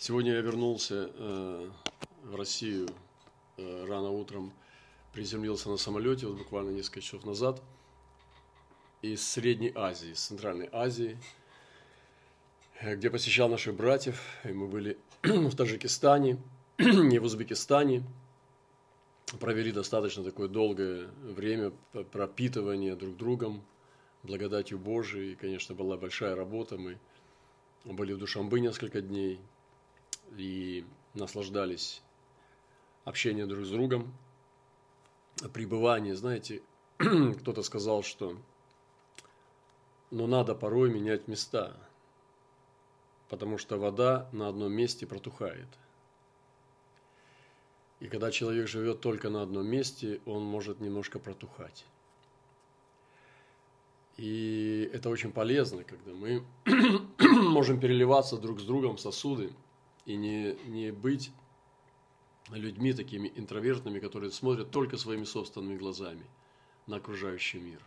Сегодня я вернулся в Россию рано утром, приземлился на самолете вот буквально несколько часов назад из Средней Азии, из Центральной Азии, где посещал наших братьев. И мы были в Таджикистане и в Узбекистане, провели достаточно такое долгое время пропитывания друг другом, благодатью Божией. И, конечно, была большая работа. Мы были в Душанбе несколько дней и наслаждались общением друг с другом, пребыванием. Знаете, кто-то сказал, что «но надо порой менять места, потому что вода на одном месте протухает». И когда человек живет только на одном месте, он может немножко протухать. И это очень полезно, когда мы можем переливаться друг с другом в сосуды и не быть людьми такими интровертными, которые смотрят только своими собственными глазами на окружающий мир.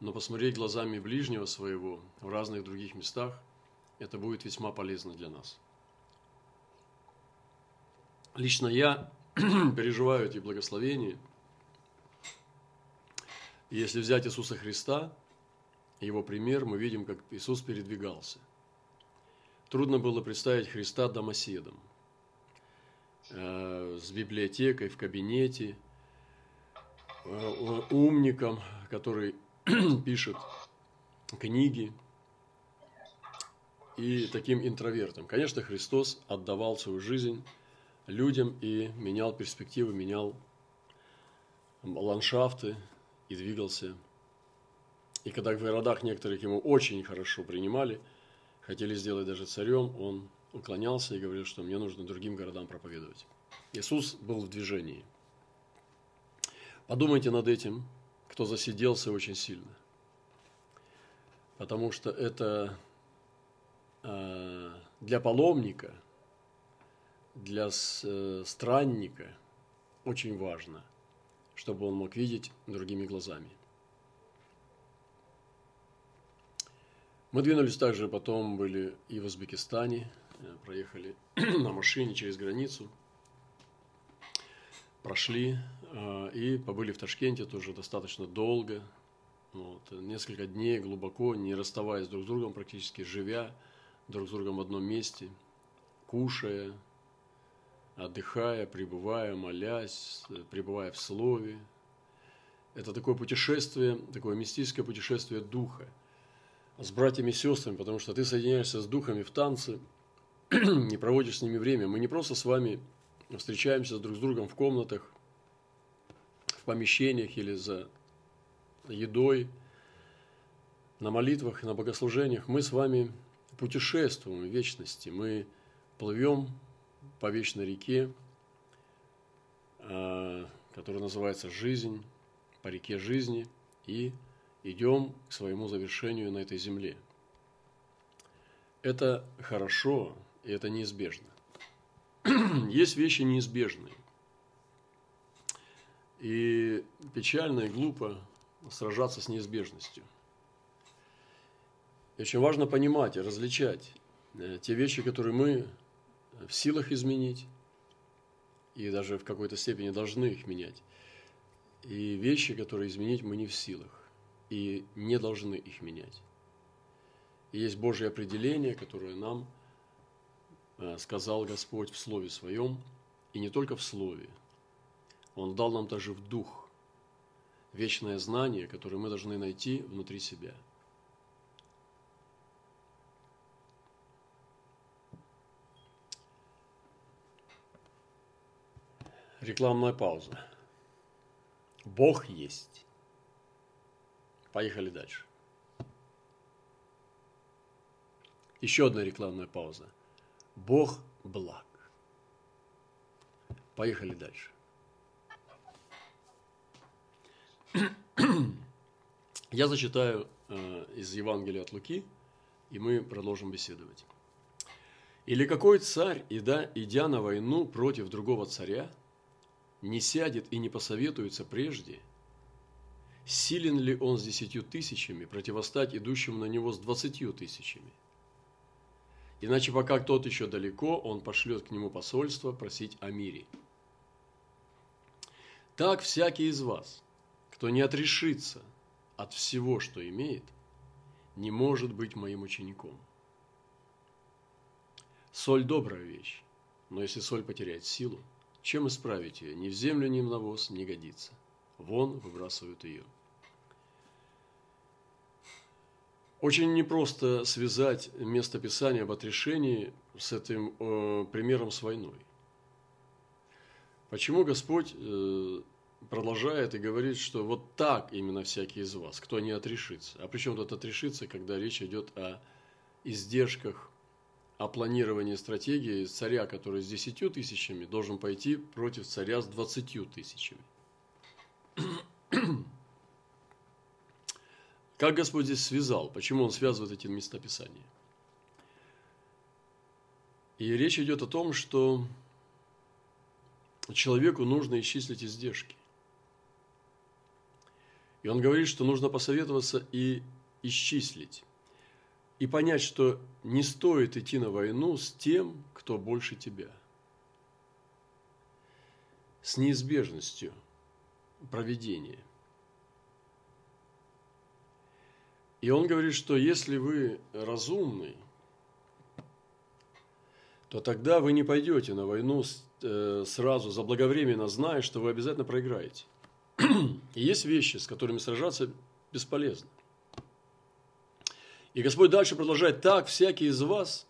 Но посмотреть глазами ближнего своего в разных других местах, это будет весьма полезно для нас. Лично я переживаю эти благословения. Если взять Иисуса Христа, его пример, мы видим, как Иисус передвигался. Трудно было представить Христа домоседом, с библиотекой, в кабинете, умником, который пишет книги, и таким интровертом. Конечно, Христос отдавал свою жизнь людям и менял перспективы, менял ландшафты и двигался. И когда в городах некоторых его очень хорошо принимали, хотели сделать даже царем, он уклонялся и говорил, что мне нужно другим городам проповедовать. Иисус был в движении. Подумайте над этим, кто засиделся очень сильно, потому что это для паломника, для странника очень важно, чтобы он мог видеть другими глазами. Мы двинулись также, потом были и в Узбекистане, проехали на машине через границу, прошли и побыли в Ташкенте тоже достаточно долго, несколько дней глубоко, не расставаясь друг с другом, практически живя друг с другом в одном месте, кушая, отдыхая, пребывая, молясь, пребывая в слове. Это такое путешествие, такое мистическое путешествие духа с братьями и сестрами, потому что ты соединяешься с духами в танце и проводишь с ними время. Мы не просто с вами встречаемся друг с другом в комнатах, в помещениях или за едой, на молитвах, на богослужениях. Мы с вами путешествуем в вечности, мы плывем по вечной реке, которая называется «Жизнь», по реке жизни, и идем к своему завершению на этой земле. Это хорошо, и это неизбежно. Есть вещи неизбежные. И печально и глупо сражаться с неизбежностью. И очень важно понимать и различать те вещи, которые мы в силах изменить, и даже в какой-то степени должны их менять, и вещи, которые изменить мы не в силах, и не должны их менять. И есть Божье определение, которое нам сказал Господь в Слове Своем, и не только в Слове. Он дал нам даже в Дух вечное знание, которое мы должны найти внутри себя. Рекламная пауза. Бог есть. Поехали дальше. Еще одна рекламная пауза. Бог благ. Поехали дальше. Я зачитаю из Евангелия от Луки, и мы продолжим беседовать. Или какой царь, идя на войну против другого царя, не сядет и не посоветуется прежде, силен ли он с 10 тысячами противостать идущему на него с 20 тысячами? Иначе пока тот еще далеко, он пошлет к нему посольство просить о мире. Так всякий из вас, кто не отрешится от всего, что имеет, не может быть моим учеником. Соль – добрая вещь, но если соль потеряет силу, чем исправить ее? Ни в землю, ни в навоз не годится. Вон выбрасывают ее. Очень непросто связать место Писания об отрешении с этим примером с войной. Почему Господь продолжает и говорит, что вот так именно всякий из вас, кто не отрешится. А причем тут отрешится, когда речь идет о издержках, о планировании стратегии царя, который с 10 000 должен пойти против царя с 20 000. Как Господь здесь связал? Почему Он связывает эти места Писания? И речь идет о том, что человеку нужно исчислить издержки. И Он говорит, что нужно посоветоваться и исчислить. И понять, что не стоит идти на войну с тем, кто больше тебя. С неизбежностью проведения. И он говорит, что если вы разумный, то тогда вы не пойдете на войну сразу, заблаговременно зная, что вы обязательно проиграете. И есть вещи, с которыми сражаться бесполезно. И Господь дальше продолжает: так всякий из вас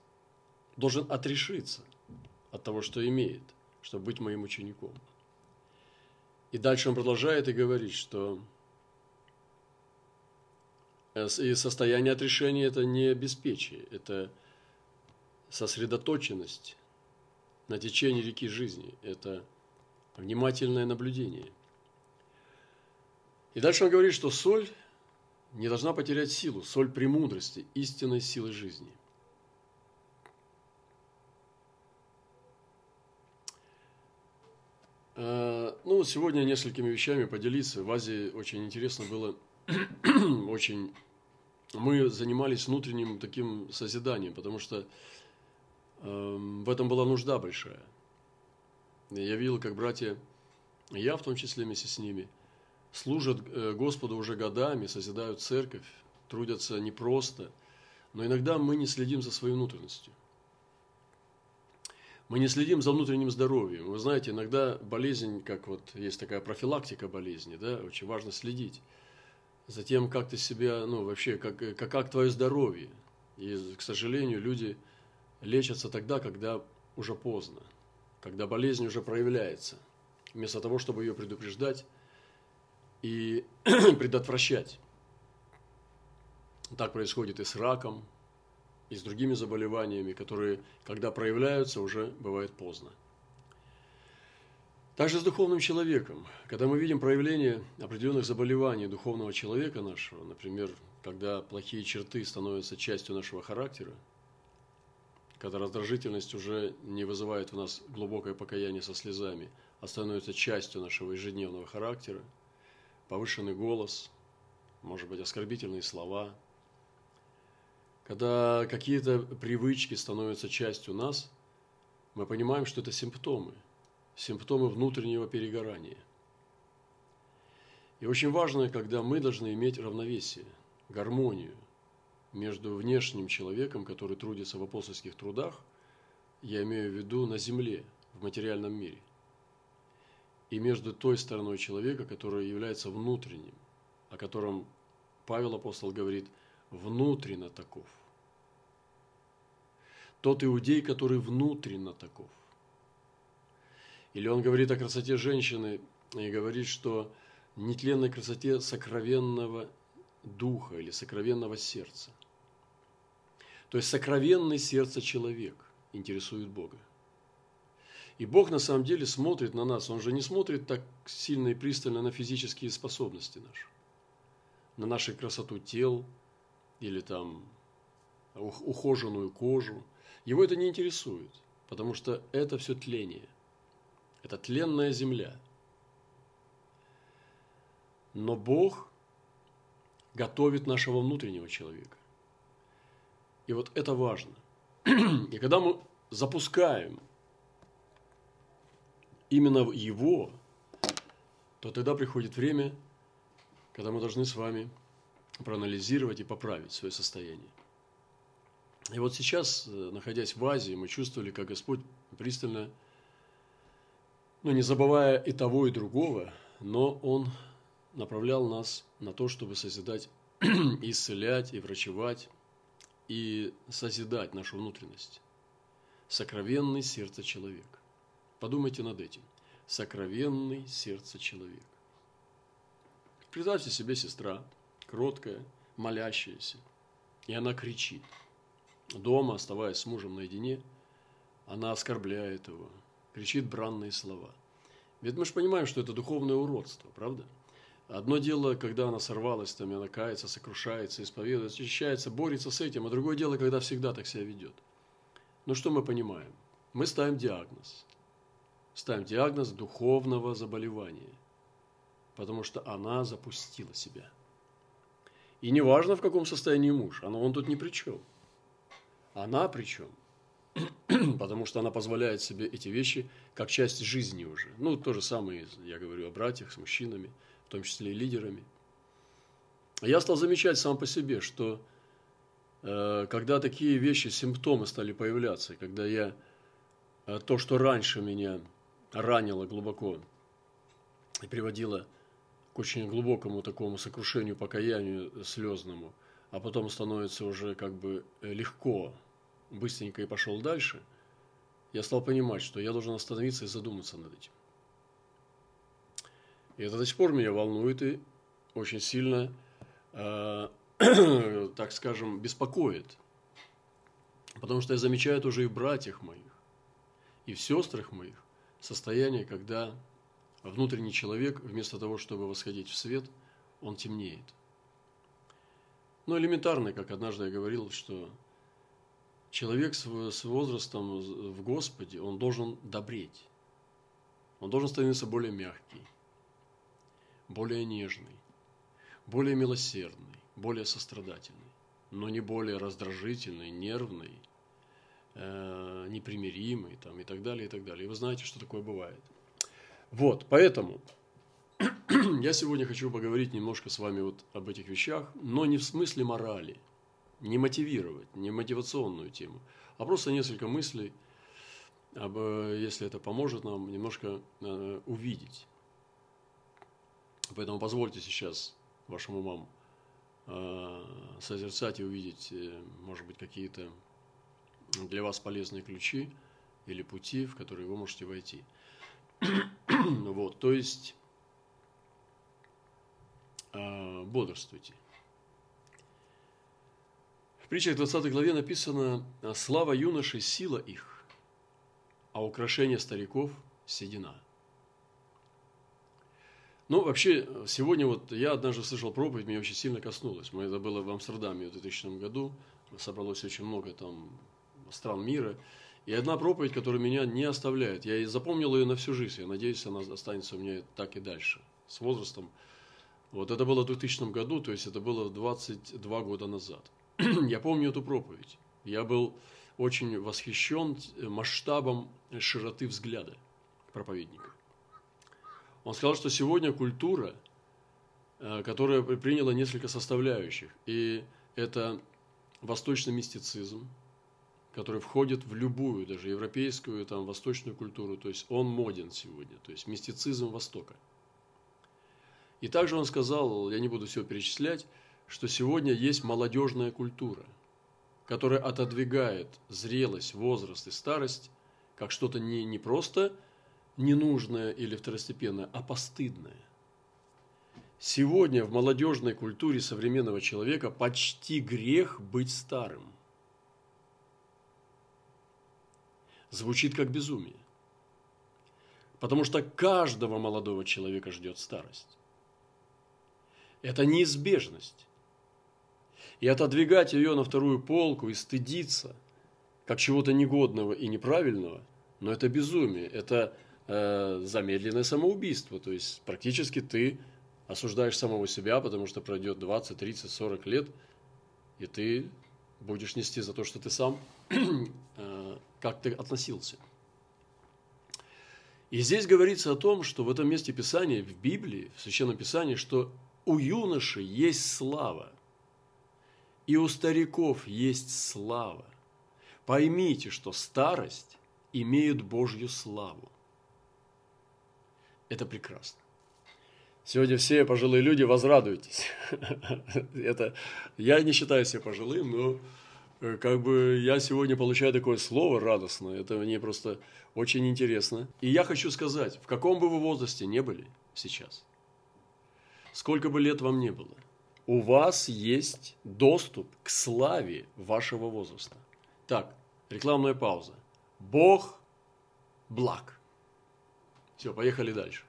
должен отрешиться от того, что имеет, чтобы быть моим учеником. И дальше он продолжает и говорит, что и состояние отрешения – это не беспечие, это сосредоточенность на течении реки жизни, это внимательное наблюдение. И дальше он говорит, что соль не должна потерять силу, соль премудрости, истинной силы жизни. Ну, сегодня несколькими вещами поделиться. В Азии очень интересно было. Мы занимались внутренним таким созиданием, потому что в этом была нужда большая. Я видел, как братья, я в том числе вместе с ними, служат Господу уже годами, созидают церковь, трудятся непросто, но иногда мы не следим за своей внутренностью. Мы не следим за внутренним здоровьем. Вы знаете, иногда болезнь, как вот есть такая профилактика болезни, да, очень важно следить. Затем, как ты себя, ну, вообще, как твое здоровье. И, к сожалению, люди лечатся тогда, когда уже поздно, когда болезнь уже проявляется, вместо того, чтобы ее предупреждать и предотвращать. Так происходит и с раком, и с другими заболеваниями, которые, когда проявляются, уже бывает поздно. Также с духовным человеком. Когда мы видим проявление определенных заболеваний духовного человека нашего, например, когда плохие черты становятся частью нашего характера, когда раздражительность уже не вызывает у нас глубокое покаяние со слезами, а становится частью нашего ежедневного характера, повышенный голос, может быть, оскорбительные слова, когда какие-то привычки становятся частью нас, мы понимаем, что это симптомы. Симптомы внутреннего перегорания. И очень важно, когда мы должны иметь равновесие, гармонию между внешним человеком, который трудится в апостольских трудах, я имею в виду на земле, в материальном мире, и между той стороной человека, который является внутренним, о котором Павел Апостол говорит: внутренно таков. Тот иудей, который внутренно таков. Или он говорит о красоте женщины и говорит, что нетленной красоте сокровенного духа или сокровенного сердца. То есть сокровенное сердце человек интересует Бога. И Бог на самом деле смотрит на нас. Он же не смотрит так сильно и пристально на физические способности наши. На нашу красоту тел или там ухоженную кожу. Его это не интересует, потому что это все тление. Это тленная земля. Но Бог готовит нашего внутреннего человека. И вот это важно. И когда мы запускаем именно его, то тогда приходит время, когда мы должны с вами проанализировать и поправить свое состояние. И вот сейчас, находясь в Азии, мы чувствовали, как Господь пристально, не забывая и того, и другого, но Он направлял нас на то, чтобы созидать, исцелять, и врачевать, и созидать нашу внутренность. Сокровенный сердце человека. Подумайте над этим. Сокровенный сердце человека. Представьте себе сестра, кроткая, молящаяся, и она кричит. Дома, оставаясь с мужем наедине, она оскорбляет его, кричит бранные слова. Ведь мы же понимаем, что это духовное уродство, правда? Одно дело, когда она сорвалась, там, и она кается, сокрушается, исповедуется, очищается, борется с этим, а другое дело, когда всегда так себя ведет. Но что мы понимаем? Мы ставим диагноз. Ставим диагноз духовного заболевания, потому что она запустила себя. И неважно, в каком состоянии муж, он тут ни при чем. Она причем, потому что она позволяет себе эти вещи как часть жизни уже. То же самое, я говорю о братьях, с мужчинами, в том числе и лидерами. Я стал замечать сам по себе, что когда такие вещи, симптомы стали появляться, когда я то, что раньше меня ранило глубоко и приводило к очень глубокому такому сокрушению, покаянию слезному, а потом становится уже как бы легко, быстренько и пошел дальше, я стал понимать, что я должен остановиться и задуматься над этим. И это до сих пор меня волнует и очень сильно, так скажем, беспокоит. Потому что я замечаю это уже и в братьях моих, и в сестрах моих состояние, когда внутренний человек, вместо того, чтобы восходить в свет, он темнеет. Элементарно, как однажды я говорил, что человек с возрастом в Господе, он должен добреть. Он должен становиться более мягкий, более нежный, более милосердный, более сострадательный, но не более раздражительный, нервный, непримиримый и так далее, и так далее. И вы знаете, что такое бывает. Поэтому я сегодня хочу поговорить немножко с вами об этих вещах, но не в смысле морали, не мотивировать, не мотивационную тему, а просто несколько мыслей, если это поможет нам немножко увидеть. Поэтому позвольте сейчас вашим умам созерцать и увидеть, может быть, какие-то для вас полезные ключи или пути, в которые вы можете войти. Бодрствуйте. В притчах 20 главе написано: «Слава юношей – сила их, а украшение стариков – седина». Вообще, сегодня я однажды слышал проповедь, меня очень сильно коснулось. Это было в Амстердаме в 2000 году, собралось очень много там стран мира. И одна проповедь, которая меня не оставляет. Я и запомнил ее на всю жизнь, я надеюсь, она останется у меня так и дальше, с возрастом. Это было в 2000 году, то есть это было 22 года назад. Я помню эту проповедь. Я был очень восхищен масштабом широты взгляда проповедника. Он сказал, что сегодня культура, которая приняла несколько составляющих, и это восточный мистицизм, который входит в любую, даже европейскую, восточную культуру, то есть он моден сегодня, то есть мистицизм Востока. И также он сказал, я не буду все перечислять, что сегодня есть молодежная культура, которая отодвигает зрелость, возраст и старость как что-то не просто ненужное или второстепенное, а постыдное. Сегодня в молодежной культуре современного человека почти грех быть старым. Звучит как безумие, потому что каждого молодого человека ждет старость. Это неизбежность. И отодвигать ее на вторую полку и стыдиться, как чего-то негодного и неправильного, но это безумие, это замедленное самоубийство. То есть практически ты осуждаешь самого себя, потому что пройдет 20, 30, 40 лет, и ты будешь нести за то, что ты сам как ты относился. И здесь говорится о том, что в этом месте Писания, в Библии, в Священном Писании, что у юноши есть слава, и у стариков есть слава. Поймите, что старость имеет Божью славу. Это прекрасно. Сегодня все пожилые люди, возрадуйтесь. Я не считаю себя пожилым, но... Как бы я сегодня получаю такое слово радостное, это мне просто очень интересно. И я хочу сказать, в каком бы вы возрасте не были сейчас, сколько бы лет вам не было, у вас есть доступ к славе вашего возраста. Так, рекламная пауза. Бог благ. Все, поехали дальше.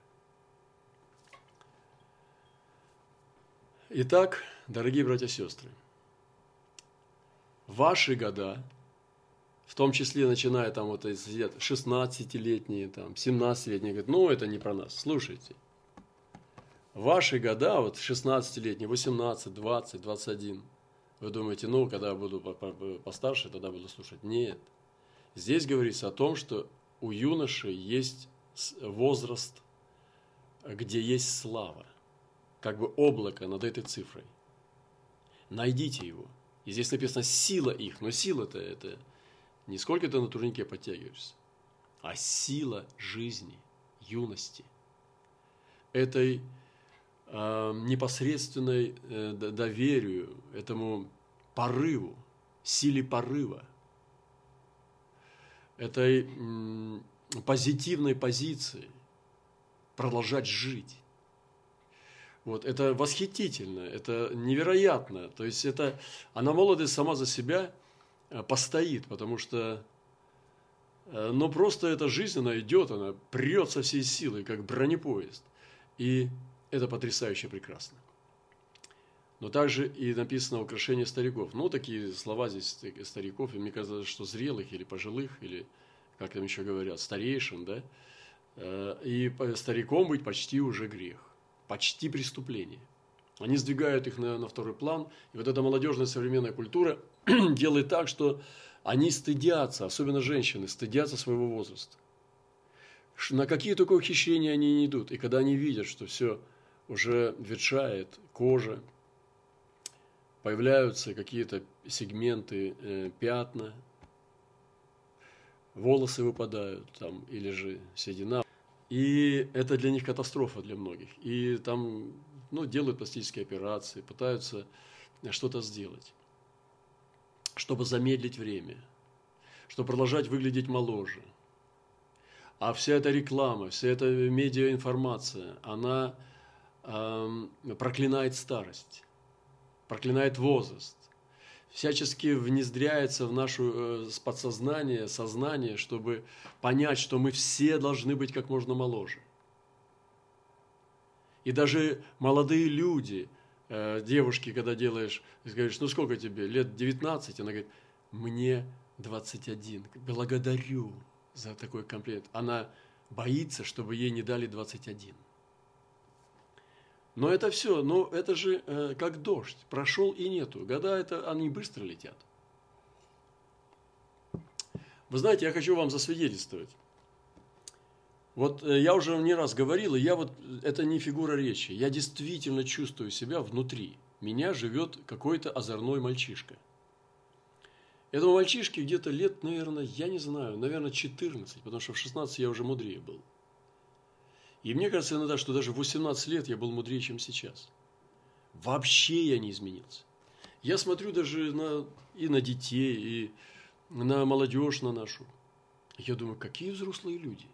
Итак, дорогие братья и сестры, ваши года, в том числе, начиная там вот 16-летние, там 17-летние, говорят, ну, это не про нас. Слушайте, ваши года, вот 16-летние, 18, 20, 21, вы думаете, ну, когда я буду постарше, тогда буду слушать. Нет. Здесь говорится о том, что у юноши есть возраст, где есть слава, как бы облако над этой цифрой. Найдите его. И здесь написано «сила их». Но сила-то это не сколько ты на турнике подтягиваешься, а сила жизни, юности. Этой непосредственной доверию, этому порыву, силе порыва. Этой позитивной позиции продолжать жить. Вот, это восхитительно, это невероятно. То есть, это, она молодость сама за себя постоит, потому что, ну, просто эта жизнь, она идет, она прет со всей силы, как бронепоезд. И это потрясающе прекрасно. Но также и написано украшение стариков. Ну, такие слова здесь стариков, и мне кажется, что зрелых или пожилых, или, как там еще говорят, старейшин, да? И стариком быть почти уже грех. Почти преступление. Они сдвигают их на второй план. И вот эта молодежная современная культура делает так, что они стыдятся, особенно женщины, стыдятся своего возраста. На какие только ухищрения они не идут. И когда они видят, что все уже ветшает, кожа, появляются какие-то сегменты, пятна, волосы выпадают там, или же седина. И это для них катастрофа, для многих. И там, ну, делают пластические операции, пытаются что-то сделать, чтобы замедлить время, чтобы продолжать выглядеть моложе. А вся эта реклама, вся эта медиаинформация, она проклинает старость, проклинает возраст. Всячески внедряется в наше подсознание, сознание, чтобы понять, что мы все должны быть как можно моложе. И даже молодые люди, девушки, когда делаешь, говоришь, ну сколько тебе, лет 19, она говорит, мне 21, благодарю за такой комплимент. Она боится, чтобы ей не дали 21. Но это все, но это же как дождь, прошел и нету. Года это, они быстро летят. Вы знаете, я хочу вам засвидетельствовать. Вот я уже не раз говорил, и я вот, это не фигура речи. Я действительно чувствую себя внутри. Меня живет какой-то озорной мальчишка. Этому мальчишке где-то лет, наверное, я не знаю, наверное, 14, потому что в 16 я уже мудрее был. И мне кажется иногда, что даже в 18 лет я был мудрее, чем сейчас. Вообще я не изменился. Я смотрю даже и на детей, и на молодежь, на нашу. Я думаю, какие взрослые люди.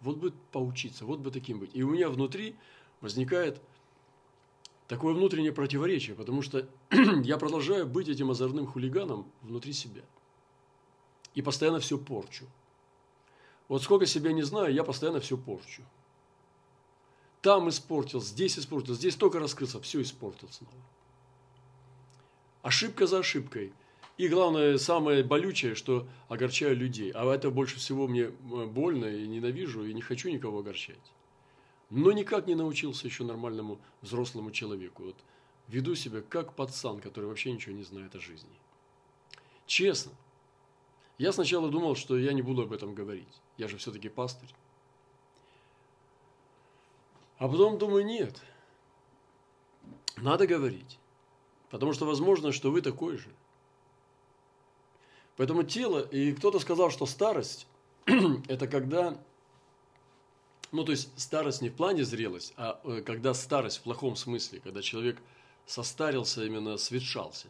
Вот бы поучиться, вот бы таким быть. И у меня внутри возникает такое внутреннее противоречие, потому что я продолжаю быть этим озорным хулиганом внутри себя. И постоянно все порчу. Вот сколько себя не знаю, я постоянно все порчу. Там испортил, здесь только раскрылся, все испортил снова. Ошибка за ошибкой. И главное, самое болючее, что огорчаю людей. А это больше всего мне больно, и ненавижу, и не хочу никого огорчать. Но никак не научился еще нормальному взрослому человеку. Вот веду себя как пацан, который вообще ничего не знает о жизни. Честно. Я сначала думал, что я не буду об этом говорить. Я же все-таки пастырь. А потом думаю, нет. Надо говорить. Потому что возможно, что вы такой же. Поэтому тело... И кто-то сказал, что старость – это когда... Ну, то есть, старость не в плане зрелость, а когда старость в плохом смысле, когда человек состарился, именно светшался.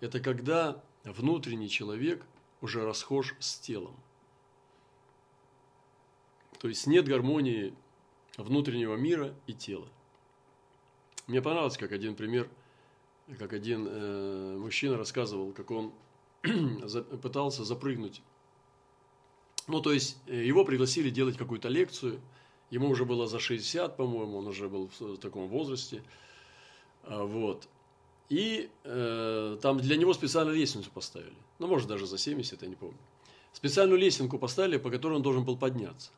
Это когда внутренний человек уже расхож с телом. То есть, нет гармонии внутреннего мира и тела. Мне понравилось, как один пример, как один мужчина рассказывал, как он пытался запрыгнуть. Ну, то есть, его пригласили делать какую-то лекцию. Ему уже было за 60, по-моему, он уже был в таком возрасте. Вот. И там для него специальную лестницу поставили. Ну, может, даже за 70, я не помню. Специальную лесенку поставили, по которой он должен был подняться.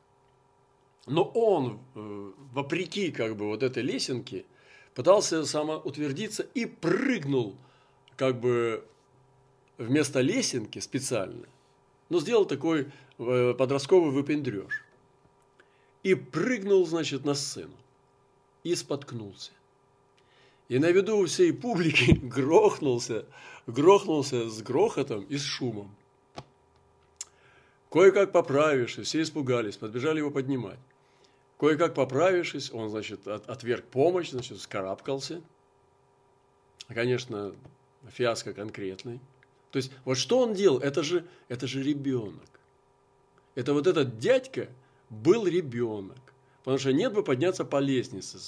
Но он, вопреки как бы вот этой лесенке, пытался самоутвердиться и прыгнул как бы вместо лесенки специально. Но сделал такой подростковый выпендреж. И прыгнул, значит, на сцену. И споткнулся. И на виду у всей публики грохнулся с грохотом и с шумом. Кое-как поправившись, все испугались, подбежали его поднимать. Кое-как поправившись, он, значит, отверг помощь, значит, вскарабкался. Конечно, фиаско конкретный. То есть, вот что он делал? Это же ребенок. Это вот этот дядька, был ребенок. Потому что нет бы подняться по лестнице,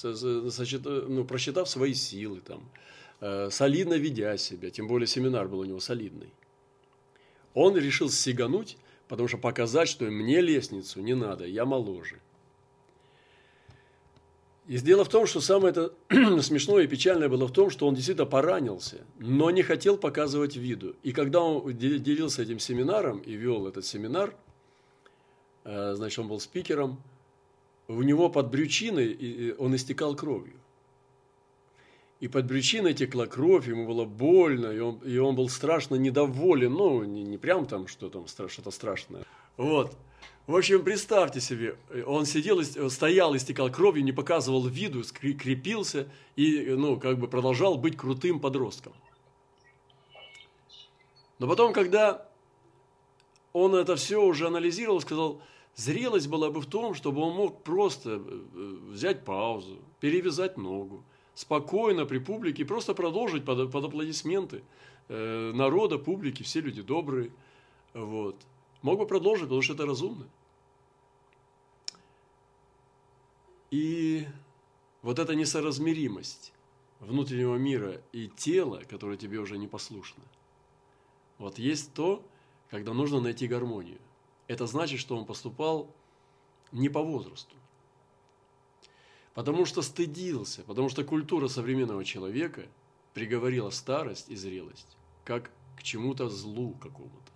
просчитав свои силы, там, солидно ведя себя. Тем более семинар был у него солидный. Он решил сигануть, потому что показать, что мне лестницу не надо, я моложе. И дело в том, что самое смешное и печальное было в том, что он действительно поранился, но не хотел показывать виду. И когда он делился этим семинаром и вел этот семинар, значит, он был спикером, у него под брючиной он истекал кровью. И под брючиной текла кровь, ему было больно, и он был страшно недоволен, ну, не прям там, что там что-то страшное. Вот. В общем, представьте себе, он сидел, стоял, истекал кровью, не показывал виду, крепился и, ну, как бы продолжал быть крутым подростком. Но потом, когда он это все уже анализировал, сказал... Зрелость была бы в том, чтобы он мог просто взять паузу, перевязать ногу, спокойно при публике, просто продолжить под аплодисменты народа, публики, все люди добрые. Вот. Мог бы продолжить, потому что это разумно. И вот эта несоразмеримость внутреннего мира и тела, которое тебе уже не послушно. Вот есть то, когда нужно найти гармонию. Это значит, что он поступал не по возрасту. Потому что стыдился, потому что культура современного человека приговорила старость и зрелость как к чему-то злу какому-то.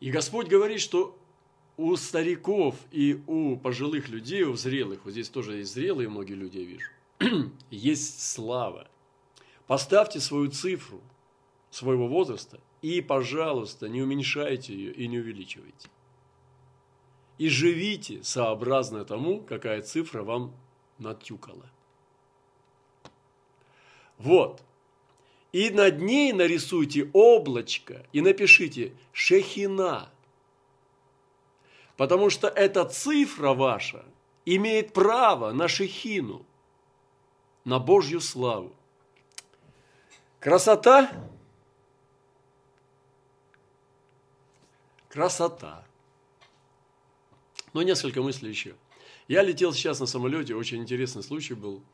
И Господь говорит, что у стариков и у пожилых людей, у зрелых, вот здесь тоже есть зрелые многие люди, я вижу, есть слава. Поставьте свою цифру своего возраста, и, пожалуйста, не уменьшайте ее и не увеличивайте. И живите сообразно тому, какая цифра вам натюкала. Вот. И над ней нарисуйте облачко и напишите «Шехина». Потому что эта цифра ваша имеет право на Шехину, на Божью славу. Красота? Красота. Ну, несколько мыслей еще. Я летел сейчас на самолете, очень интересный случай был.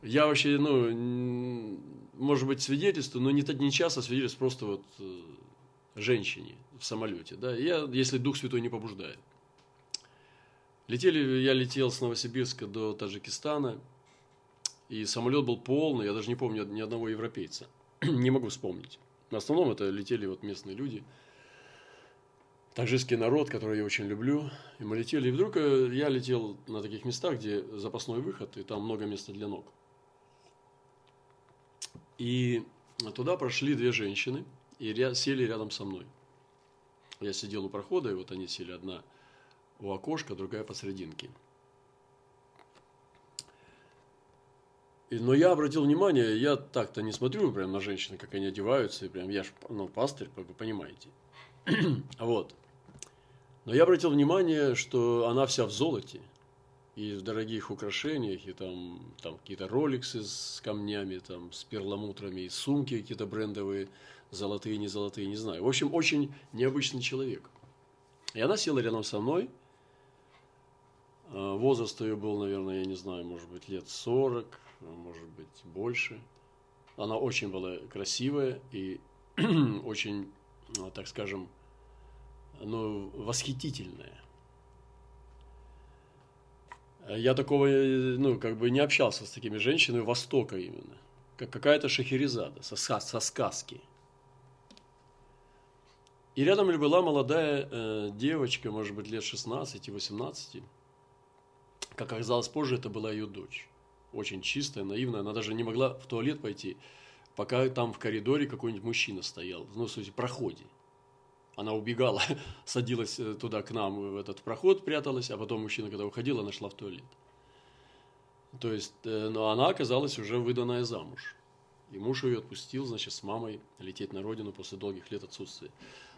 Я вообще, ну, может быть, свидетельствую, но не часто свидетельствую, просто вот женщине в самолете, да, если Дух Святой не побуждает. Я летел с Новосибирска до Таджикистана, и самолет был полный, я даже не помню ни одного европейца, не могу вспомнить. В основном это летели вот местные люди. Таджикский народ, который я очень люблю. И мы летели. И вдруг я летел на таких местах, где запасной выход, и там много места для ног. И туда прошли две женщины и сели рядом со мной. Я сидел у прохода, и вот они сели, одна у окошка, другая посерединке. Но я обратил внимание, я так-то не смотрю прям на женщин, как они одеваются, и прям я ж, ну, пастырь, вы понимаете. Вот. Но я обратил внимание, что она вся в золоте, и в дорогих украшениях, и там какие-то роликсы с камнями, там с перламутрами, и сумки какие-то брендовые, золотые, не золотые, не знаю. В общем, очень необычный человек. И она села рядом со мной. Возраст ее был, наверное, я не знаю, может быть, лет 40, может быть, больше. Она очень была красивая и очень, так скажем, ну, восхитительная. Я такого, ну, как бы не общался с такими женщинами Востока именно. Как какая-то Шахерезада со сказки. И рядом была молодая девочка, может быть, лет 16-18. Как оказалось позже, это была ее дочь. Очень чистая, наивная. Она даже не могла в туалет пойти, пока там в коридоре какой-нибудь мужчина стоял. Ну, в смысле, в проходе. Она убегала, садилась туда к нам, в этот проход пряталась, а потом мужчина, когда уходил, она шла в туалет. То есть, но она оказалась уже выданная замуж. И муж ее отпустил, значит, с мамой лететь на родину после долгих лет отсутствия.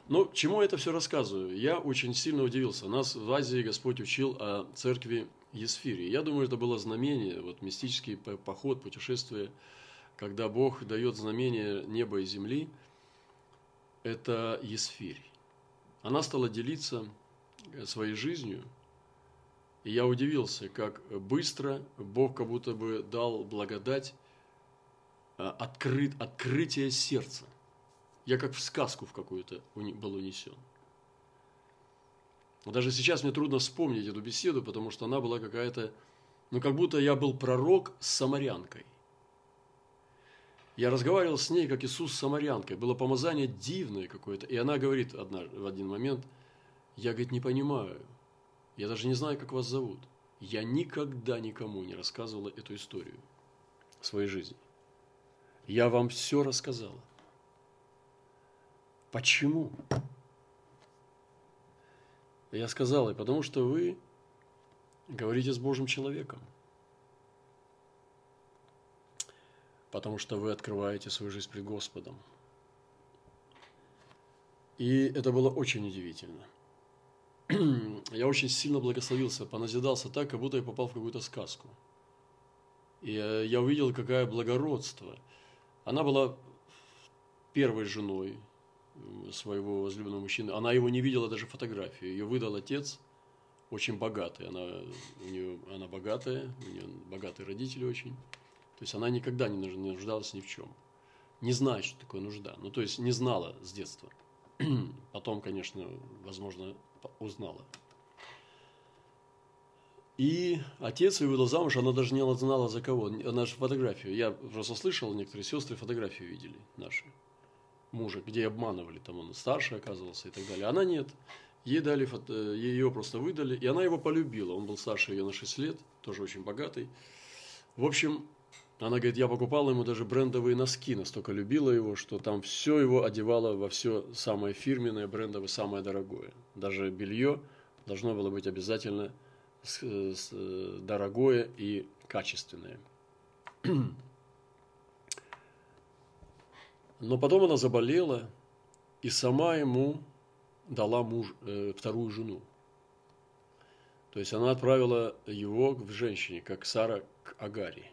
Но к чему это все рассказываю? Я очень сильно удивился. Нас в Азии Господь учил о церкви Есфири. Я думаю, это было знамение, вот мистический поход, путешествие, когда Бог дает знамение неба и земли. Это Есфирь. Она стала делиться своей жизнью. И я удивился, как быстро Бог как будто бы дал благодать, открытие сердца. Я как в сказку в какую-то был унесен. Даже сейчас мне трудно вспомнить эту беседу, потому что она была какая-то... Ну, как будто я был пророк с самарянкой. Я разговаривал с ней, как Иисус с самарянкой. Было помазание дивное какое-то. И она говорит в один момент, я, говорит, не понимаю. Я даже не знаю, как вас зовут. Я никогда никому не рассказывала эту историю своей жизни. Я вам все рассказала. Почему? Я сказал, и потому что вы говорите с Божьим человеком. Потому что вы открываете свою жизнь пред Господом. И это было очень удивительно. Я очень сильно благословился, поназидался так, как будто я попал в какую-то сказку. И я увидел, какое благородство. Она была первой женой своего возлюбленного мужчины. Она его не видела, даже фотографию. Ее выдал отец, очень богатый. Она богатая, у нее богатые родители очень. То есть она никогда не нуждалась ни в чем. Не знает, что такое нужда. Ну, то есть не знала с детства. Потом, конечно, возможно, узнала. И отец ее выдал замуж, она даже не знала за кого. Она же фотографию. Я просто слышал, некоторые сестры фотографию видели наши. Мужа, где обманывали. Там он старше оказывался и так далее. Она нет. Ей дали ее просто выдали. И она его полюбила. Он был старше ее на 6 лет. Тоже очень богатый. В общем... Она говорит, я покупала ему даже брендовые носки, настолько любила его, что там все его одевала во все самое фирменное, брендовое, самое дорогое. Даже белье должно было быть обязательно дорогое и качественное. Но потом она заболела и сама ему дала вторую жену. То есть она отправила его к женщине, как Сара к Агаре.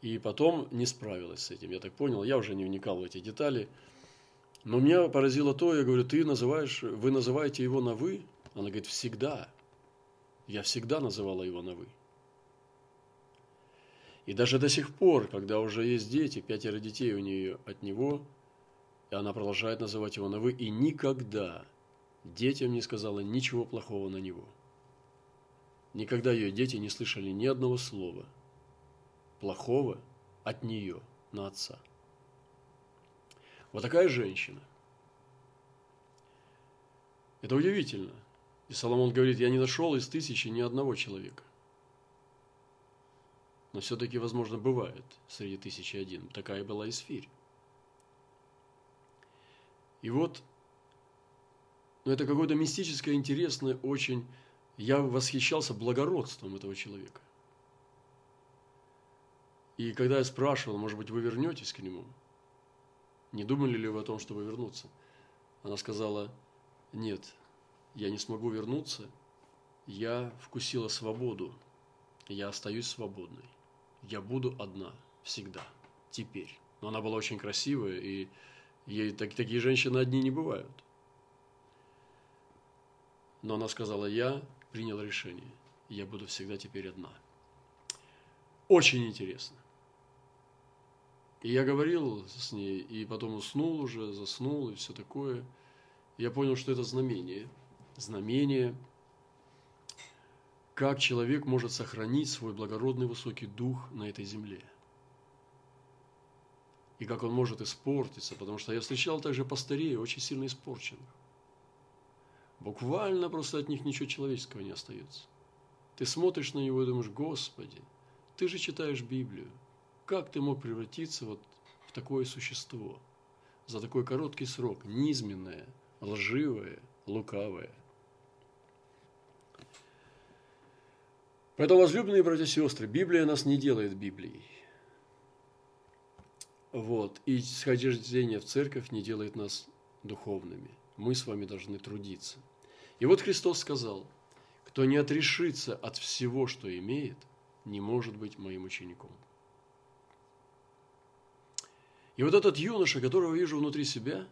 И потом не справилась с этим, я так понял, я уже не вникал в эти детали. Но меня поразило то, я говорю, вы называете его на «вы»? Она говорит, всегда. Я всегда называла его на «вы». И даже до сих пор, когда уже есть дети, 5 детей у нее от него, и она продолжает называть его на «вы», и никогда детям не сказала ничего плохого на него. Никогда ее дети не слышали ни одного слова плохого от нее на отца. Вот такая женщина. Это удивительно. И Соломон говорит, я не нашел из 1000 ни одного человека. Но все-таки, возможно, бывает среди 1001. Такая была Есфирь. И вот, ну это какое-то мистическое, интересное очень. Я восхищался благородством этого человека. И когда я спрашивал, может быть, вы вернетесь к нему? Не думали ли вы о том, чтобы вернуться? Она сказала, нет, я не смогу вернуться. Я вкусила свободу. Я остаюсь свободной. Я буду одна всегда. Теперь. Но она была очень красивая, и ей такие женщины одни не бывают. Но она сказала, я принял решение. Я буду всегда теперь одна. Очень интересно. И я говорил с ней, и потом уснул уже, заснул, и все такое. Я понял, что это знамение. Знамение, как человек может сохранить свой благородный высокий дух на этой земле. И как он может испортиться, потому что я встречал также пастырей, очень сильно испорченных. Буквально просто от них ничего человеческого не остается. Ты смотришь на него и думаешь, Господи, ты же читаешь Библию. Как ты мог превратиться вот в такое существо за такой короткий срок, низменное, лживое, лукавое? Поэтому, возлюбленные братья и сестры, Библия нас не делает Библией. Вот. И схождение в церковь не делает нас духовными. Мы с вами должны трудиться. И вот Христос сказал, кто не отрешится от всего, что имеет, не может быть моим учеником. И вот этот юноша, которого вижу внутри себя,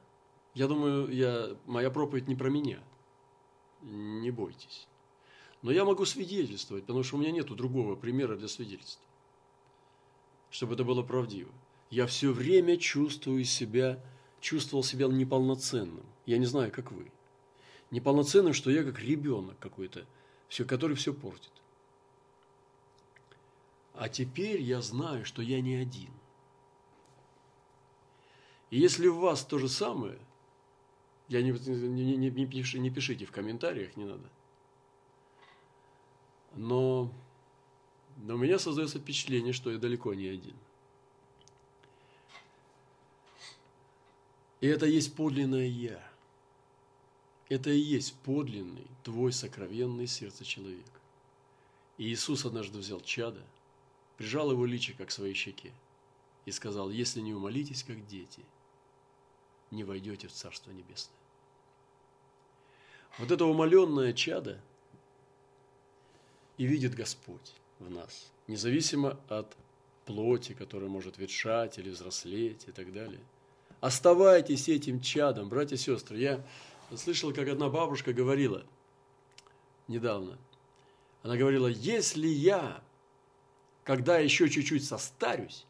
я думаю, моя проповедь не про меня. Не бойтесь. Но я могу свидетельствовать, потому что у меня нет другого примера для свидетельства. Чтобы это было правдиво. Я все время чувствовал себя неполноценным. Я не знаю, как вы. Неполноценным, что я как ребенок какой-то, который все портит. А теперь я знаю, что я не один. И если у вас то же самое, не пишите в комментариях, не надо. Но у меня создается впечатление, что я далеко не один. И это есть подлинное «Я». Это и есть подлинный, твой сокровенный сердце человек. И Иисус однажды взял чадо, прижал его личико к своей щеке и сказал, если не умолитесь, как дети, не войдете в Царство Небесное. Вот это умоленное чадо и видит Господь в нас, независимо от плоти, которая может ветшать или взрослеть и так далее. Оставайтесь этим чадом, братья и сестры. Я слышал, как одна бабушка говорила недавно. Она говорила, если я, когда еще чуть-чуть состарюсь,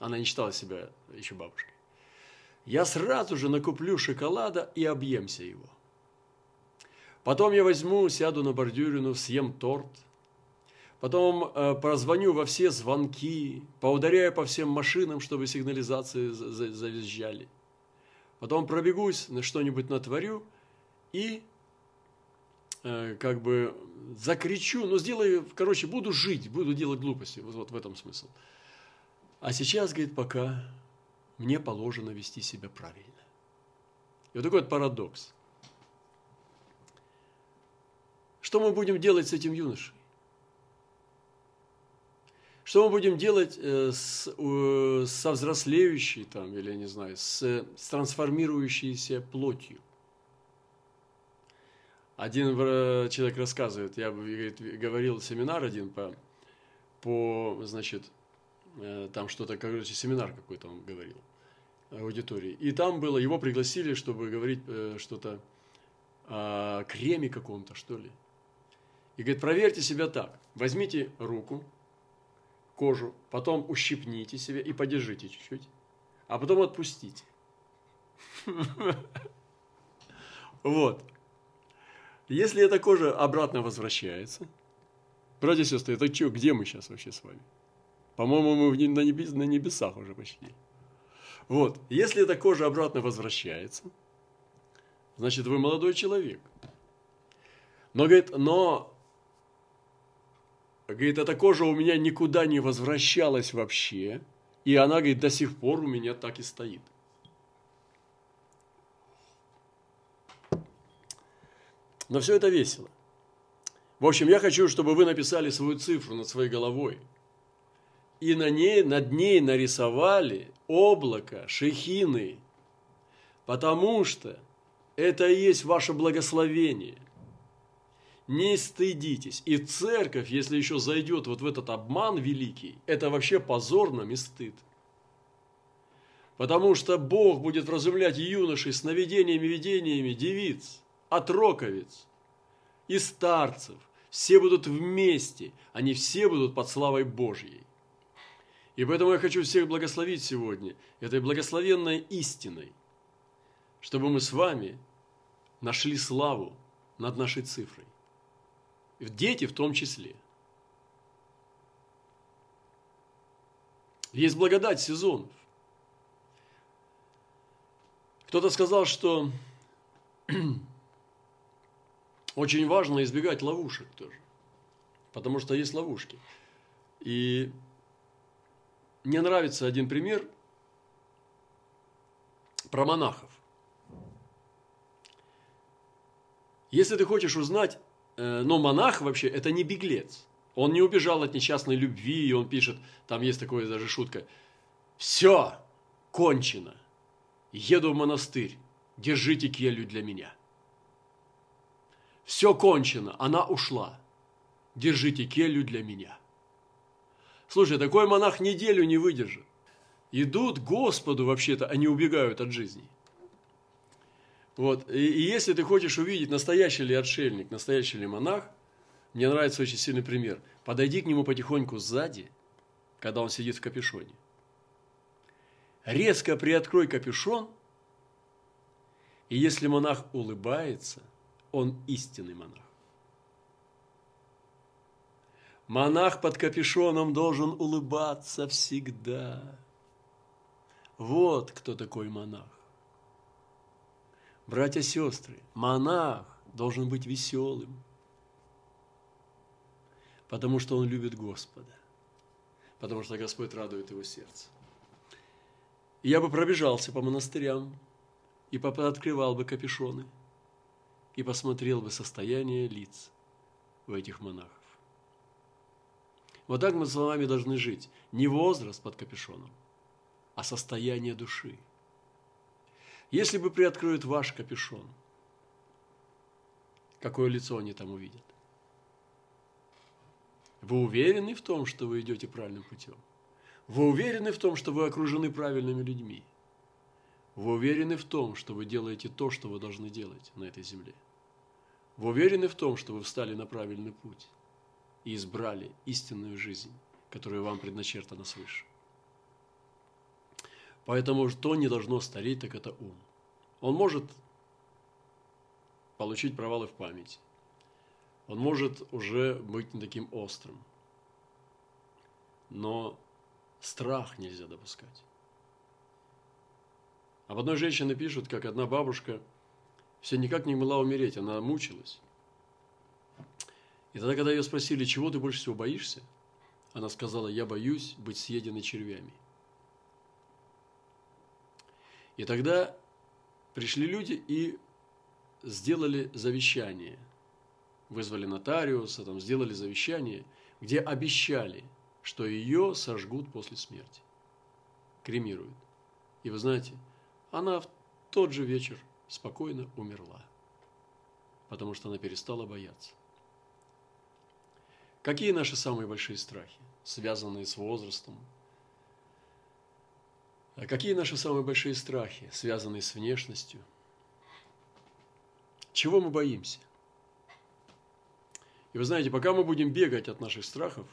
она не считала себя еще бабушкой, я сразу же накуплю шоколада и объемся его. Потом я возьму, сяду на бордюрину, съем торт. Потом прозвоню во все звонки, поударяю по всем машинам, чтобы сигнализации завизжали. Потом пробегусь, на что-нибудь натворю и как бы закричу. Ну, сделаю, короче, буду жить, буду делать глупости. Вот в этом смысл. А сейчас, говорит, пока мне положено вести себя правильно. И вот такой вот парадокс. Что мы будем делать с этим юношей? Что мы будем делать со взрослеющей, там, или, я не знаю, с трансформирующейся плотью? Один человек рассказывает, я говорил семинар один значит, там что-то, короче, семинар какой-то он говорил аудитории. И там было, его пригласили, чтобы говорить что-то о креме каком-то, что ли. И говорит, проверьте себя так, возьмите руку, кожу, потом ущипните себя и подержите чуть-чуть, а потом отпустите. Вот. Если эта кожа обратно возвращается, братья и сестры, это что, где мы сейчас вообще с вами? По-моему, мы на небесах уже почти. Вот. Если эта кожа обратно возвращается, значит, вы молодой человек. Но, говорит, говорит, эта кожа у меня никуда не возвращалась вообще. И она, говорит, до сих пор у меня так и стоит. Но все это весело. В общем, я хочу, чтобы вы написали свою цифру над своей головой. И над ней нарисовали облако Шехины. Потому что это и есть ваше благословение. Не стыдитесь. И церковь, если еще зайдет вот в этот обман великий, это вообще позор нам и стыд. Потому что Бог будет вразумлять юношей сновидениями, видениями девиц, отроковиц и старцев. Все будут вместе, они все будут под славой Божьей. И поэтому я хочу всех благословить сегодня этой благословенной истиной, чтобы мы с вами нашли славу над нашей цифрой. Дети в том числе. Есть благодать сезонов. Кто-то сказал, что очень важно избегать ловушек тоже, потому что есть ловушки. И мне нравится один пример про монахов. Если ты хочешь узнать, но монах вообще это не беглец, он не убежал от несчастной любви, и он пишет, там есть такая даже шутка, все кончено. Еду в монастырь, держите келью для меня. Все кончено, она ушла, держите келью для меня. Слушай, такой монах неделю не выдержит. Идут к Господу вообще-то, они убегают от жизни. Вот. И если ты хочешь увидеть, настоящий ли отшельник, настоящий ли монах, мне нравится очень сильный пример. Подойди к нему потихоньку сзади, когда он сидит в капюшоне. Резко приоткрой капюшон, и если монах улыбается, он истинный монах. Монах под капюшоном должен улыбаться всегда. Вот кто такой монах. Братья, сестры, монах должен быть веселым, потому что он любит Господа, потому что Господь радует его сердце. И я бы пробежался по монастырям, и открывал бы капюшоны, и посмотрел бы состояние лиц у этих монахов. Вот так мы с вами должны жить. Не возраст под капюшоном, а состояние души. Если бы приоткроют ваш капюшон, какое лицо они там увидят? Вы уверены в том, что вы идете правильным путем? Вы уверены в том, что вы окружены правильными людьми? Вы уверены в том, что вы делаете то, что вы должны делать на этой земле? Вы уверены в том, что вы встали на правильный путь и избрали истинную жизнь, которая вам предначертана свыше? Поэтому что не должно стареть, так это ум. Он может получить провалы в памяти. Он может уже быть не таким острым. Но страх нельзя допускать. Об одной женщине пишут, как одна бабушка все никак не могла умереть, она мучилась. И тогда, когда ее спросили, чего ты больше всего боишься, она сказала, я боюсь быть съеденной червями. И тогда пришли люди и сделали завещание. Вызвали нотариуса, там сделали завещание, где обещали, что ее сожгут после смерти, кремируют. И вы знаете, она в тот же вечер спокойно умерла, потому что она перестала бояться. Какие наши самые большие страхи, связанные с возрастом? А какие наши самые большие страхи, связанные с внешностью? Чего мы боимся? И вы знаете, пока мы будем бегать от наших страхов,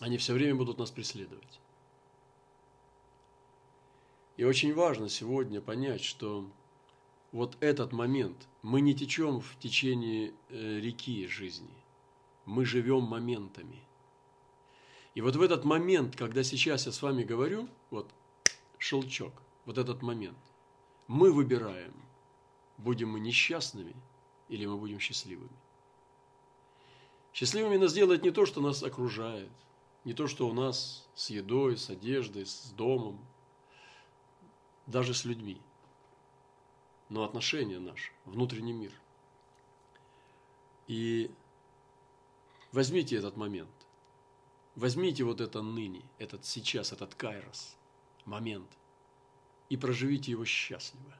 они все время будут нас преследовать. И очень важно сегодня понять, что вот этот момент, мы не течем в течение реки жизни, мы живем моментами. И вот в этот момент, когда сейчас я с вами говорю, вот щелчок, вот этот момент, мы выбираем, будем мы несчастными или мы будем счастливыми. Счастливыми нас делает не то, что нас окружает, не то, что у нас с едой, с одеждой, с домом, даже с людьми. но отношение наше, внутренний мир. И возьмите этот момент, возьмите вот это ныне, этот сейчас, этот кайрос, момент, и проживите его счастливо.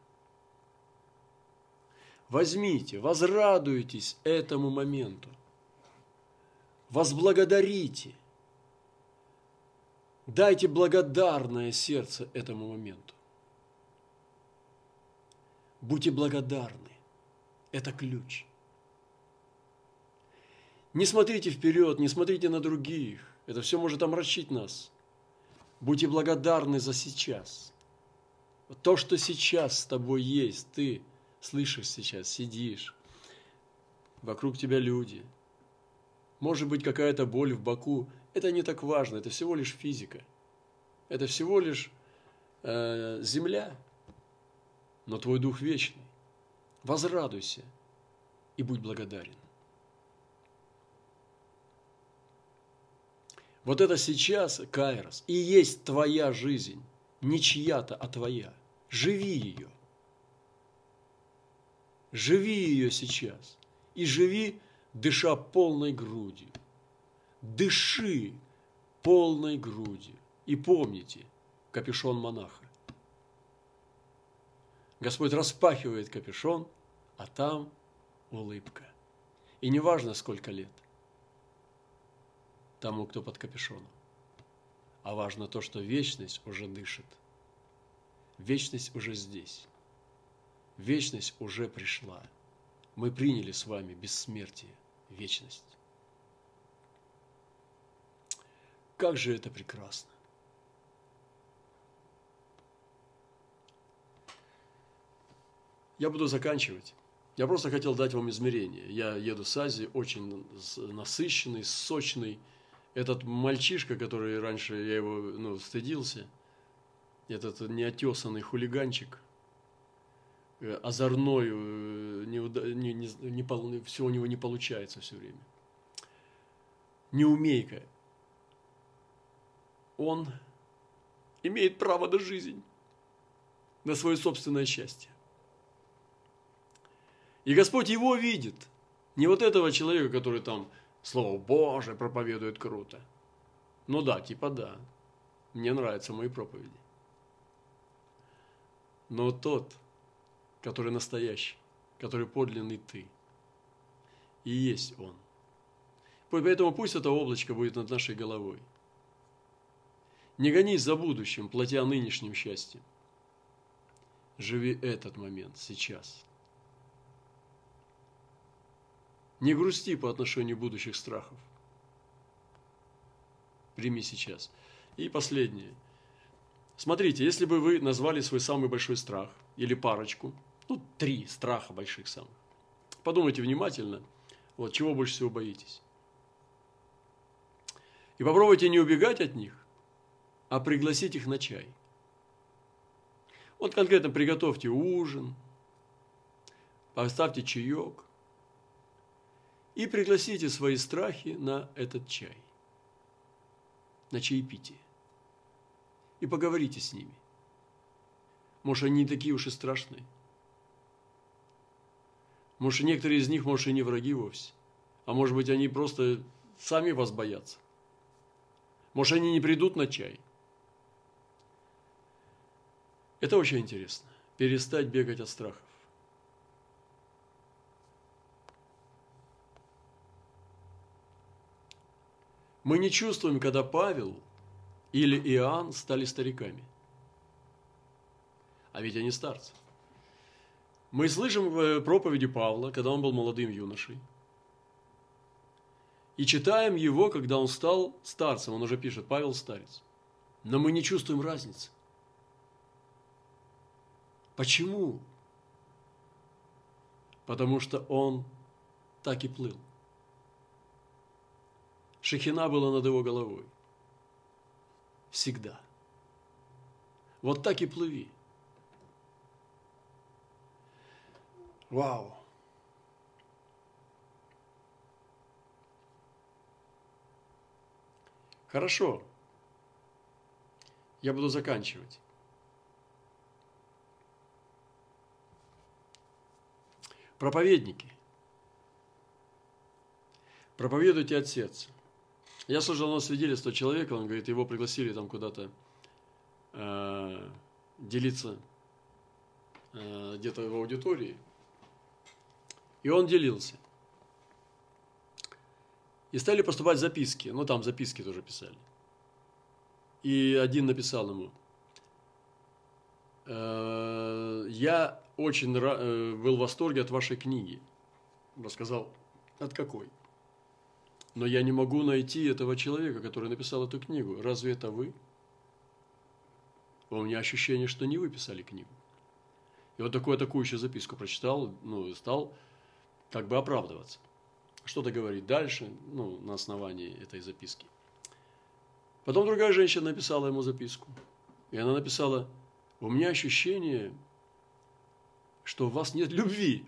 Возьмите, возрадуйтесь этому моменту, возблагодарите, дайте благодарное сердце этому моменту. Будьте благодарны, это ключ. Не смотрите вперед, не смотрите на других, это все может омрачить нас. Будьте благодарны за сейчас. То, что сейчас с тобой есть, ты слышишь сейчас, сидишь, вокруг тебя люди. Может быть, какая-то боль в боку. Это не так важно, это всего лишь физика. Это всего лишь земля, но твой дух вечный. Возрадуйся и будь благодарен. Вот это сейчас, кайрос, и есть твоя жизнь. Не чья-то, а твоя. Живи ее. Живи ее сейчас и живи, дыша полной грудью. Дыши полной грудью. И помните капюшон монаха. Господь распахивает капюшон, а там улыбка. И не важно, сколько лет тому, кто под капюшоном. А важно то, что вечность уже дышит. Вечность уже здесь. Вечность уже пришла. Мы приняли с вами бессмертие, вечность. Как же это прекрасно! Я буду заканчивать. Я просто хотел дать вам измерение. Я еду с Азии, очень насыщенный, сочный. Этот мальчишка, который раньше я его стыдился, этот неотесанный хулиганчик, озорной, все у него не получается все время. Неумейка. Он имеет право на жизнь, на свое собственное счастье. И Господь его видит. Не вот этого человека, который там Слово Божие проповедует круто. Ну да, типа да. Мне нравятся мои проповеди. Но тот, который настоящий, который подлинный ты. И есть он. Поэтому пусть это облачко будет над нашей головой. Не гонись за будущим, платя нынешним счастьем. Живи этот момент сейчас. Не грусти по отношению будущих страхов. Прими сейчас. И последнее. Смотрите, если бы вы назвали свой самый большой страх, или парочку, 3 страха больших самых. Подумайте внимательно, вот чего больше всего боитесь. И попробуйте не убегать от них, а пригласить их на чай. Вот конкретно приготовьте ужин, поставьте чаек и пригласите свои страхи на этот чай, на чаепитие. И поговорите с ними. Может, они не такие уж и страшные. Может, некоторые из них, может, и не враги вовсе. А может быть, они просто сами вас боятся. Может, они не придут на чай. Это очень интересно. Перестать бегать от страхов. Мы не чувствуем, когда Павел или Иоанн стали стариками. А ведь они старцы. Мы слышим проповеди Павла, когда он был молодым юношей. И читаем его, когда он стал старцем. Он уже пишет, Павел старец. Но мы не чувствуем разницы. Почему? Потому что он так и плыл. Шехина была над его головой. Всегда. Вот так и плыви. Вау! Хорошо. Я буду заканчивать. проповедники. Проповедуйте от сердца. Я служил на свидетельство человека, он говорит, его пригласили там куда-то делиться где-то в аудитории. И он делился. И стали поступать записки. Ну, там записки тоже писали. И один написал ему. Я очень был в восторге от вашей книги. Рассказал, от какой. Но я не могу найти этого человека, который написал эту книгу. Разве это вы? У меня ощущение, что не вы писали книгу. И вот такую атакующую записку прочитал, ну, и стал как бы оправдываться. Что-то говорить дальше, ну, на основании этой записки. Потом другая женщина написала ему записку. И она написала, у меня ощущение, что у вас нет любви.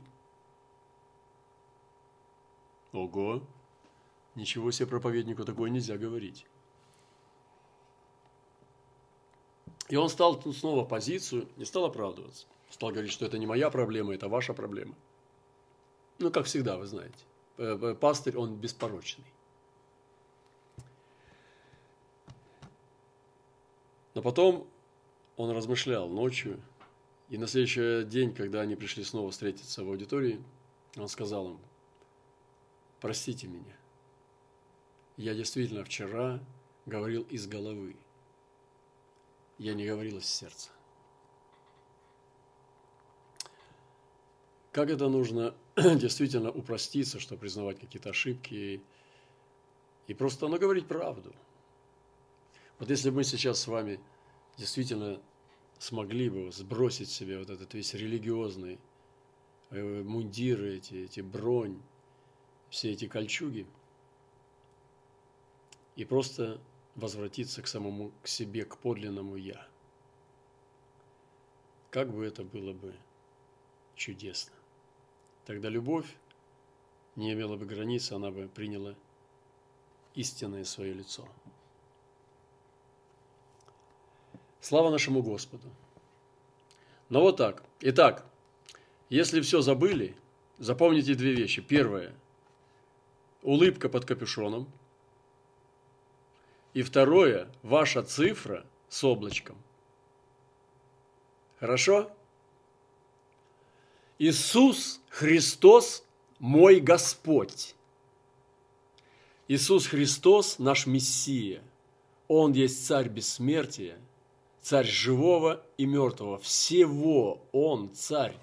Ого! Ничего себе, проповеднику такое нельзя говорить. И он стал тут снова в позицию и стал оправдываться. Стал говорить, что это не моя проблема, это ваша проблема. Ну, как всегда, вы знаете. Пастырь, он беспорочный. Но потом он размышлял ночью. И на следующий день, когда они пришли снова встретиться в аудитории, он сказал им, простите меня. Я действительно вчера говорил из головы. Я не говорил из сердца. Как это нужно действительно упроститься, что признавать какие-то ошибки и просто, ну, говорить правду. Вот если бы мы сейчас с вами действительно смогли бы сбросить себе вот этот весь религиозный мундир, эти бронь, все эти кольчуги, и просто возвратиться к самому, к себе, к подлинному «я». Как бы это было бы чудесно. Тогда любовь не имела бы границ, она бы приняла истинное свое лицо. Слава нашему Господу! Но вот так. Итак, если все забыли, запомните две вещи. Первое – улыбка под капюшоном. И второе, ваша цифра с облачком. Хорошо? Иисус Христос мой Господь. Иисус Христос наш Мессия. Он есть Царь бессмертия, Царь живого и мертвого. Всего Он Царь,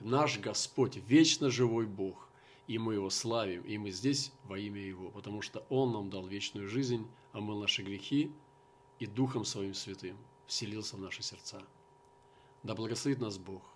наш Господь, вечно живой Бог. И мы Его славим, и мы здесь во имя Его, потому что Он нам дал вечную жизнь, омыл наши грехи и Духом Своим Святым вселился в наши сердца. Да благословит нас Бог.